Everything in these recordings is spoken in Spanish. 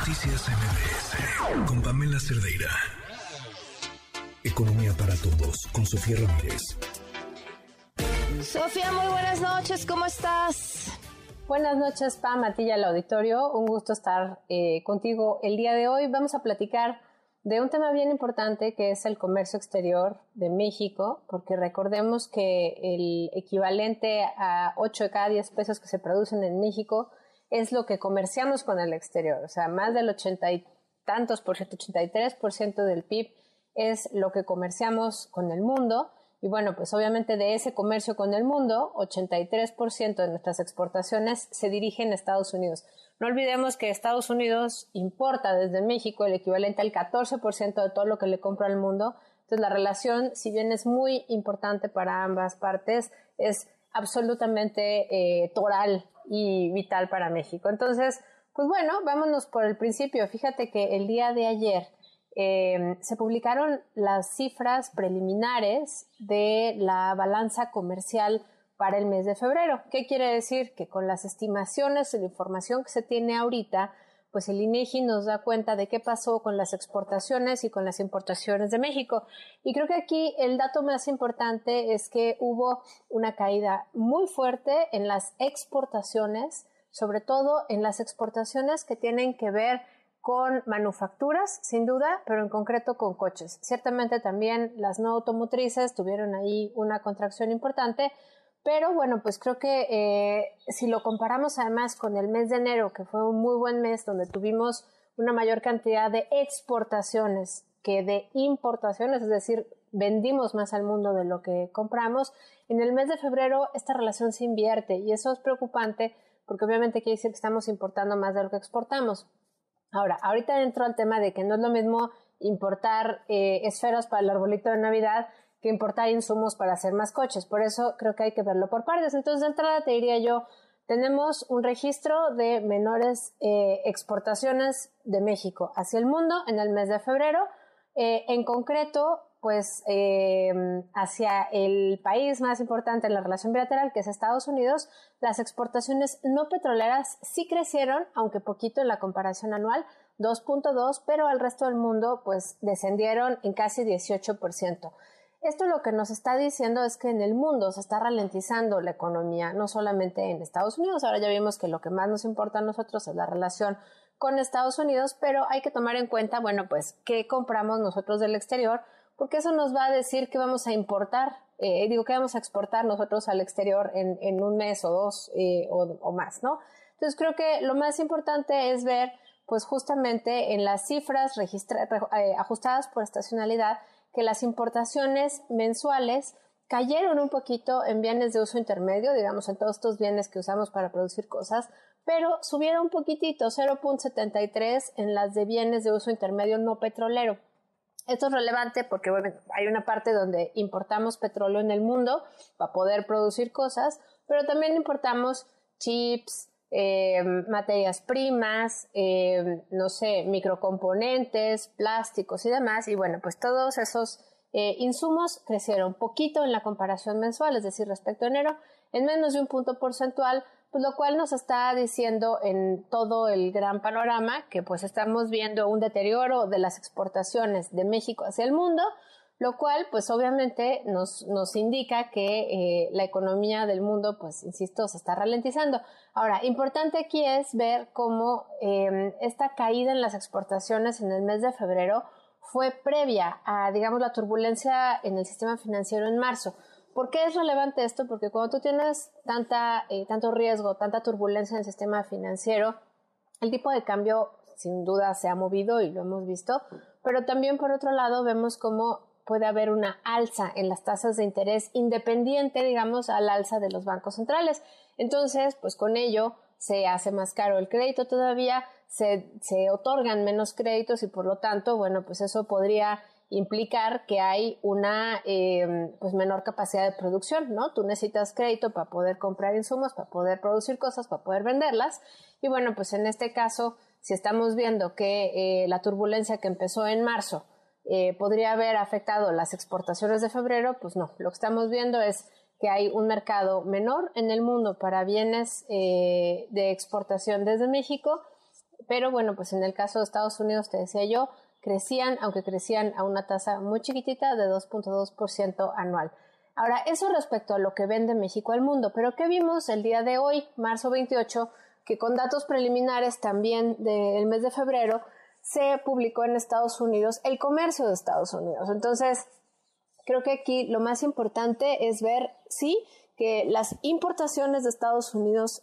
Noticias MBS con Pamela Cerdeira. Economía para todos con Sofía Ramírez. Sofía, muy buenas noches, ¿cómo estás? Buenas noches, Pam, a ti y al auditorio. Un gusto estar contigo el día de hoy. Vamos a platicar de un tema bien importante que es el comercio exterior de México, porque recordemos que el equivalente a 8 de cada 10 pesos que se producen en México es lo que comerciamos con el exterior. O sea, más del 80 y tantos %, 83% del PIB es lo que comerciamos con el mundo. Y bueno, pues obviamente de ese comercio con el mundo, 83% de nuestras exportaciones se dirigen a Estados Unidos. No olvidemos que Estados Unidos importa desde México el equivalente al 14% de todo lo que le compra al mundo. Entonces la relación, si bien es muy importante para ambas partes, es absolutamente toral y vital para México. Entonces, pues bueno, vámonos por el principio. Fíjate que el día de ayer se publicaron las cifras preliminares de la balanza comercial para el mes de febrero. ¿Qué quiere decir? Que con las estimaciones y la información que se tiene ahorita, pues el INEGI nos da cuenta de qué pasó con las exportaciones y con las importaciones de México. Y creo que aquí el dato más importante es que hubo una caída muy fuerte en las exportaciones, sobre todo en las exportaciones que tienen que ver con manufacturas, sin duda, pero en concreto con coches. Ciertamente también las no automotrices tuvieron ahí una contracción importante, pero bueno, pues creo que si lo comparamos además con el mes de enero, que fue un muy buen mes, donde tuvimos una mayor cantidad de exportaciones que de importaciones, es decir, vendimos más al mundo de lo que compramos, en el mes de febrero esta relación se invierte y eso es preocupante porque obviamente quiere decir que estamos importando más de lo que exportamos. Ahora, ahorita entro al tema de que no es lo mismo importar esferas para el arbolito de Navidad que importar insumos para hacer más coches. Por eso creo que hay que verlo por partes. Entonces, de entrada te diría yo, tenemos un registro de menores exportaciones de México hacia el mundo en el mes de febrero. En concreto, pues hacia el país más importante en la relación bilateral, que es Estados Unidos, las exportaciones no petroleras sí crecieron, aunque poquito en la comparación anual, 2.2%, pero al resto del mundo pues descendieron en casi 18%. Esto lo que nos está diciendo es que en el mundo se está ralentizando la economía, no solamente en Estados Unidos. Ahora ya vimos que lo que más nos importa a nosotros es la relación con Estados Unidos, pero hay que tomar en cuenta, bueno, pues, qué compramos nosotros del exterior, porque eso nos va a decir que vamos a importar, que vamos a exportar nosotros al exterior en un mes o dos o más, ¿no? Entonces creo que lo más importante es ver, pues, justamente en las cifras ajustadas por estacionalidad, que las importaciones mensuales cayeron un poquito en bienes de uso intermedio, digamos, en todos estos bienes que usamos para producir cosas, pero subieron un poquitito, 0.73 en las de bienes de uso intermedio no petrolero. Esto es relevante porque bueno, hay una parte donde importamos petróleo en el mundo para poder producir cosas, pero también importamos chips, materias primas, microcomponentes, plásticos y demás. Y bueno, pues todos esos insumos crecieron poquito en la comparación mensual, es decir, respecto a enero, en menos de 1 punto porcentual, pues lo cual nos está diciendo en todo el gran panorama que pues estamos viendo un deterioro de las exportaciones de México hacia el mundo, lo cual pues obviamente nos indica que la economía del mundo, pues insisto, se está ralentizando. Ahora, importante aquí es ver cómo esta caída en las exportaciones en el mes de febrero fue previa a, digamos, la turbulencia en el sistema financiero en marzo. ¿Por qué es relevante esto? Porque cuando tú tienes tanto riesgo, tanta turbulencia en el sistema financiero, el tipo de cambio sin duda se ha movido y lo hemos visto, pero también por otro lado vemos cómo puede haber una alza en las tasas de interés independiente, digamos, al alza de los bancos centrales. Entonces, pues con ello se hace más caro el crédito todavía, se otorgan menos créditos y por lo tanto, bueno, pues eso podría implicar que hay una menor capacidad de producción, ¿no? Tú necesitas crédito para poder comprar insumos, para poder producir cosas, para poder venderlas. Y bueno, pues en este caso, si estamos viendo que la turbulencia que empezó en marzo podría haber afectado las exportaciones de febrero, pues no. Lo que estamos viendo es que hay un mercado menor en el mundo para bienes de exportación desde México, Pero bueno, pues en el caso de Estados Unidos, te decía yo, crecían, aunque crecían a una tasa muy chiquitita de 2.2% anual. Ahora, eso respecto a lo que vende México al mundo, pero ¿qué vimos el día de hoy, marzo 28, que con datos preliminares también del mes de febrero se publicó en Estados Unidos el comercio de Estados Unidos? Entonces, creo que aquí lo más importante es ver, sí, que las importaciones de Estados Unidos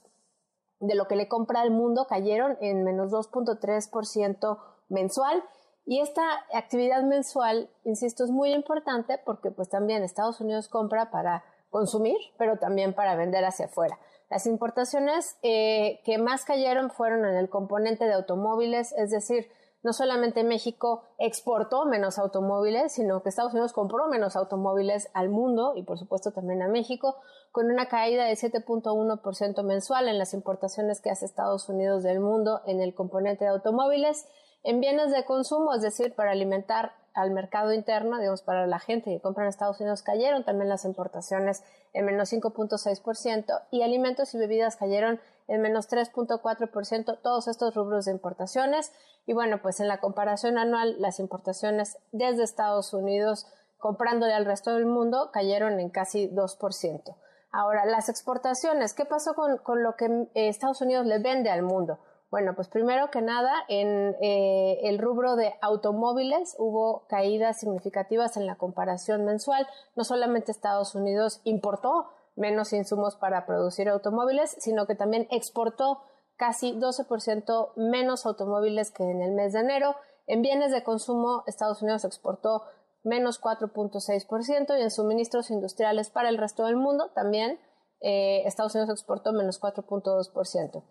de lo que le compra al mundo cayeron en menos 2.3% mensual. Y esta actividad mensual, insisto, es muy importante porque pues también Estados Unidos compra para consumir, pero también para vender hacia afuera. Las importaciones que más cayeron fueron en el componente de automóviles, es decir, no solamente México exportó menos automóviles, sino que Estados Unidos compró menos automóviles al mundo y por supuesto también a México, con una caída de 7.1% mensual en las importaciones que hace Estados Unidos del mundo en el componente de automóviles. En bienes de consumo, es decir, para alimentar al mercado interno, digamos, para la gente que compra en Estados Unidos, cayeron también las importaciones en menos 5.6% y alimentos y bebidas cayeron en menos 3.4%, todos estos rubros de importaciones. Y bueno, pues en la comparación anual, las importaciones desde Estados Unidos, comprándole al resto del mundo, cayeron en casi 2%. Ahora, las exportaciones, ¿qué pasó con lo que Estados Unidos le vende al mundo? Bueno, pues primero que nada, en el rubro de automóviles hubo caídas significativas en la comparación mensual. No solamente Estados Unidos importó menos insumos para producir automóviles, sino que también exportó casi 12% menos automóviles que en el mes de enero. En bienes de consumo, Estados Unidos exportó menos 4.6% y en suministros industriales para el resto del mundo también Estados Unidos exportó menos 4.2%.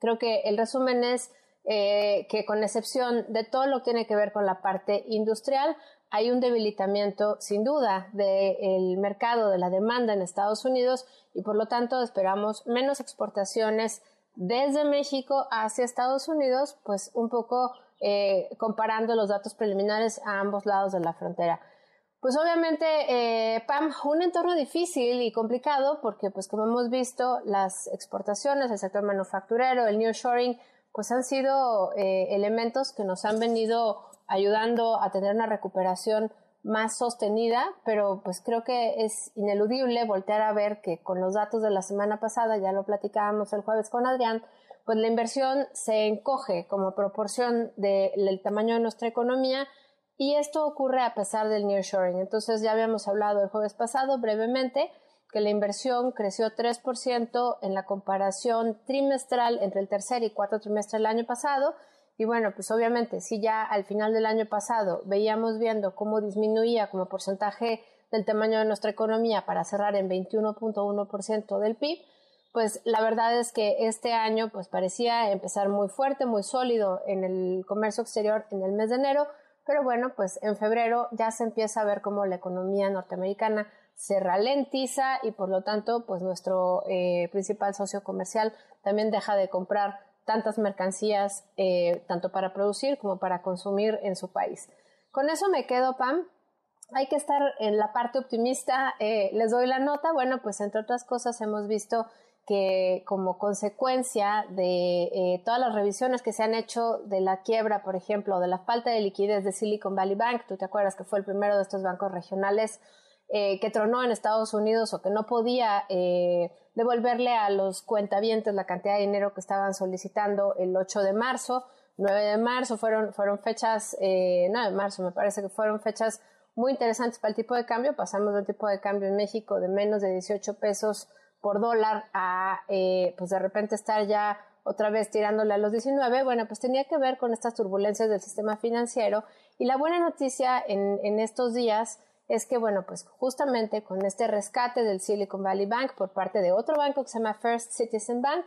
Creo que el resumen es que con excepción de todo lo que tiene que ver con la parte industrial, hay un debilitamiento sin duda del mercado, de la demanda en Estados Unidos y por lo tanto esperamos menos exportaciones desde México hacia Estados Unidos, pues un poco comparando los datos preliminares a ambos lados de la frontera. Pues obviamente, Pam, un entorno difícil y complicado porque, pues como hemos visto, las exportaciones, el sector manufacturero, el nearshoring, pues han sido elementos que nos han venido ayudando a tener una recuperación más sostenida, pero pues creo que es ineludible voltear a ver que con los datos de la semana pasada, ya lo platicábamos el jueves con Adrián, pues la inversión se encoge como proporción del tamaño de nuestra economía. Y esto ocurre a pesar del nearshoring. Entonces, ya habíamos hablado el jueves pasado brevemente que la inversión creció 3% en la comparación trimestral entre el tercer y cuarto trimestre del año pasado. Y bueno, pues obviamente, si ya al final del año pasado veíamos viendo cómo disminuía como porcentaje del tamaño de nuestra economía para cerrar en 21.1% del PIB, pues la verdad es que este año pues parecía empezar muy fuerte, muy sólido en el comercio exterior en el mes de enero. Pero bueno, pues en febrero ya se empieza a ver cómo la economía norteamericana se ralentiza y por lo tanto, pues nuestro principal socio comercial también deja de comprar tantas mercancías, tanto para producir como para consumir en su país. Con eso me quedo, Pam. Hay que estar en la parte optimista. Les doy la nota. Bueno, pues entre otras cosas hemos visto que como consecuencia de todas las revisiones que se han hecho de la quiebra, por ejemplo, de la falta de liquidez de Silicon Valley Bank, tú te acuerdas que fue el primero de estos bancos regionales que tronó en Estados Unidos o que no podía devolverle a los cuentavientes la cantidad de dinero que estaban solicitando el 8 de marzo, 9 de marzo, fueron fechas, 9 de marzo me parece que fueron fechas muy interesantes para el tipo de cambio. Pasamos del tipo de cambio en México de menos de 18 pesos por dólar a, pues de repente estar ya otra vez tirándole a los 19, bueno, pues tenía que ver con estas turbulencias del sistema financiero. Y la buena noticia en estos días es que, bueno, pues justamente con este rescate del Silicon Valley Bank por parte de otro banco que se llama First Citizen Bank,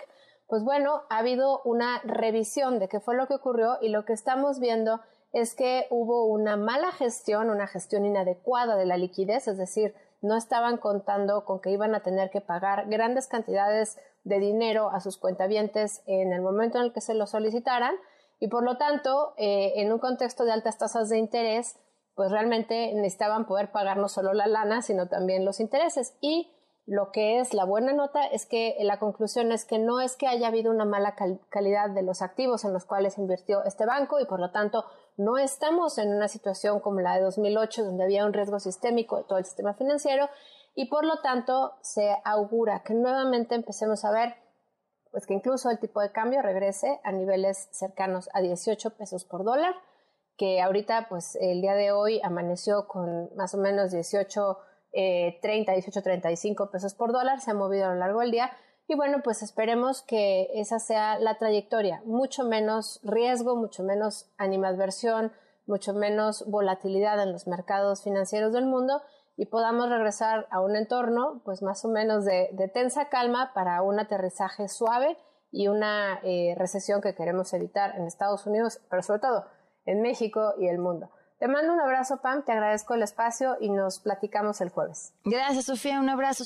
pues bueno, ha habido una revisión de qué fue lo que ocurrió y lo que estamos viendo es que hubo una mala gestión, una gestión inadecuada de la liquidez, es decir, no estaban contando con que iban a tener que pagar grandes cantidades de dinero a sus cuentavientes en el momento en el que se lo solicitaran y por lo tanto, en un contexto de altas tasas de interés, pues realmente necesitaban poder pagar no solo la lana, sino también los intereses. Y Lo que es la buena nota es que la conclusión es que no es que haya habido una mala calidad de los activos en los cuales invirtió este banco y por lo tanto no estamos en una situación como la de 2008 donde había un riesgo sistémico de todo el sistema financiero y por lo tanto se augura que nuevamente empecemos a ver pues que incluso el tipo de cambio regrese a niveles cercanos a 18 pesos por dólar, que ahorita pues el día de hoy amaneció con más o menos 18.35 pesos por dólar, se ha movido a lo largo del día y bueno, pues esperemos que esa sea la trayectoria, mucho menos riesgo, mucho menos animadversión, mucho menos volatilidad en los mercados financieros del mundo y podamos regresar a un entorno pues más o menos de tensa calma para un aterrizaje suave y una recesión que queremos evitar en Estados Unidos, pero sobre todo en México y el mundo. Te mando un abrazo, Pam, te agradezco el espacio y nos platicamos el jueves. Gracias, Sofía, un abrazo.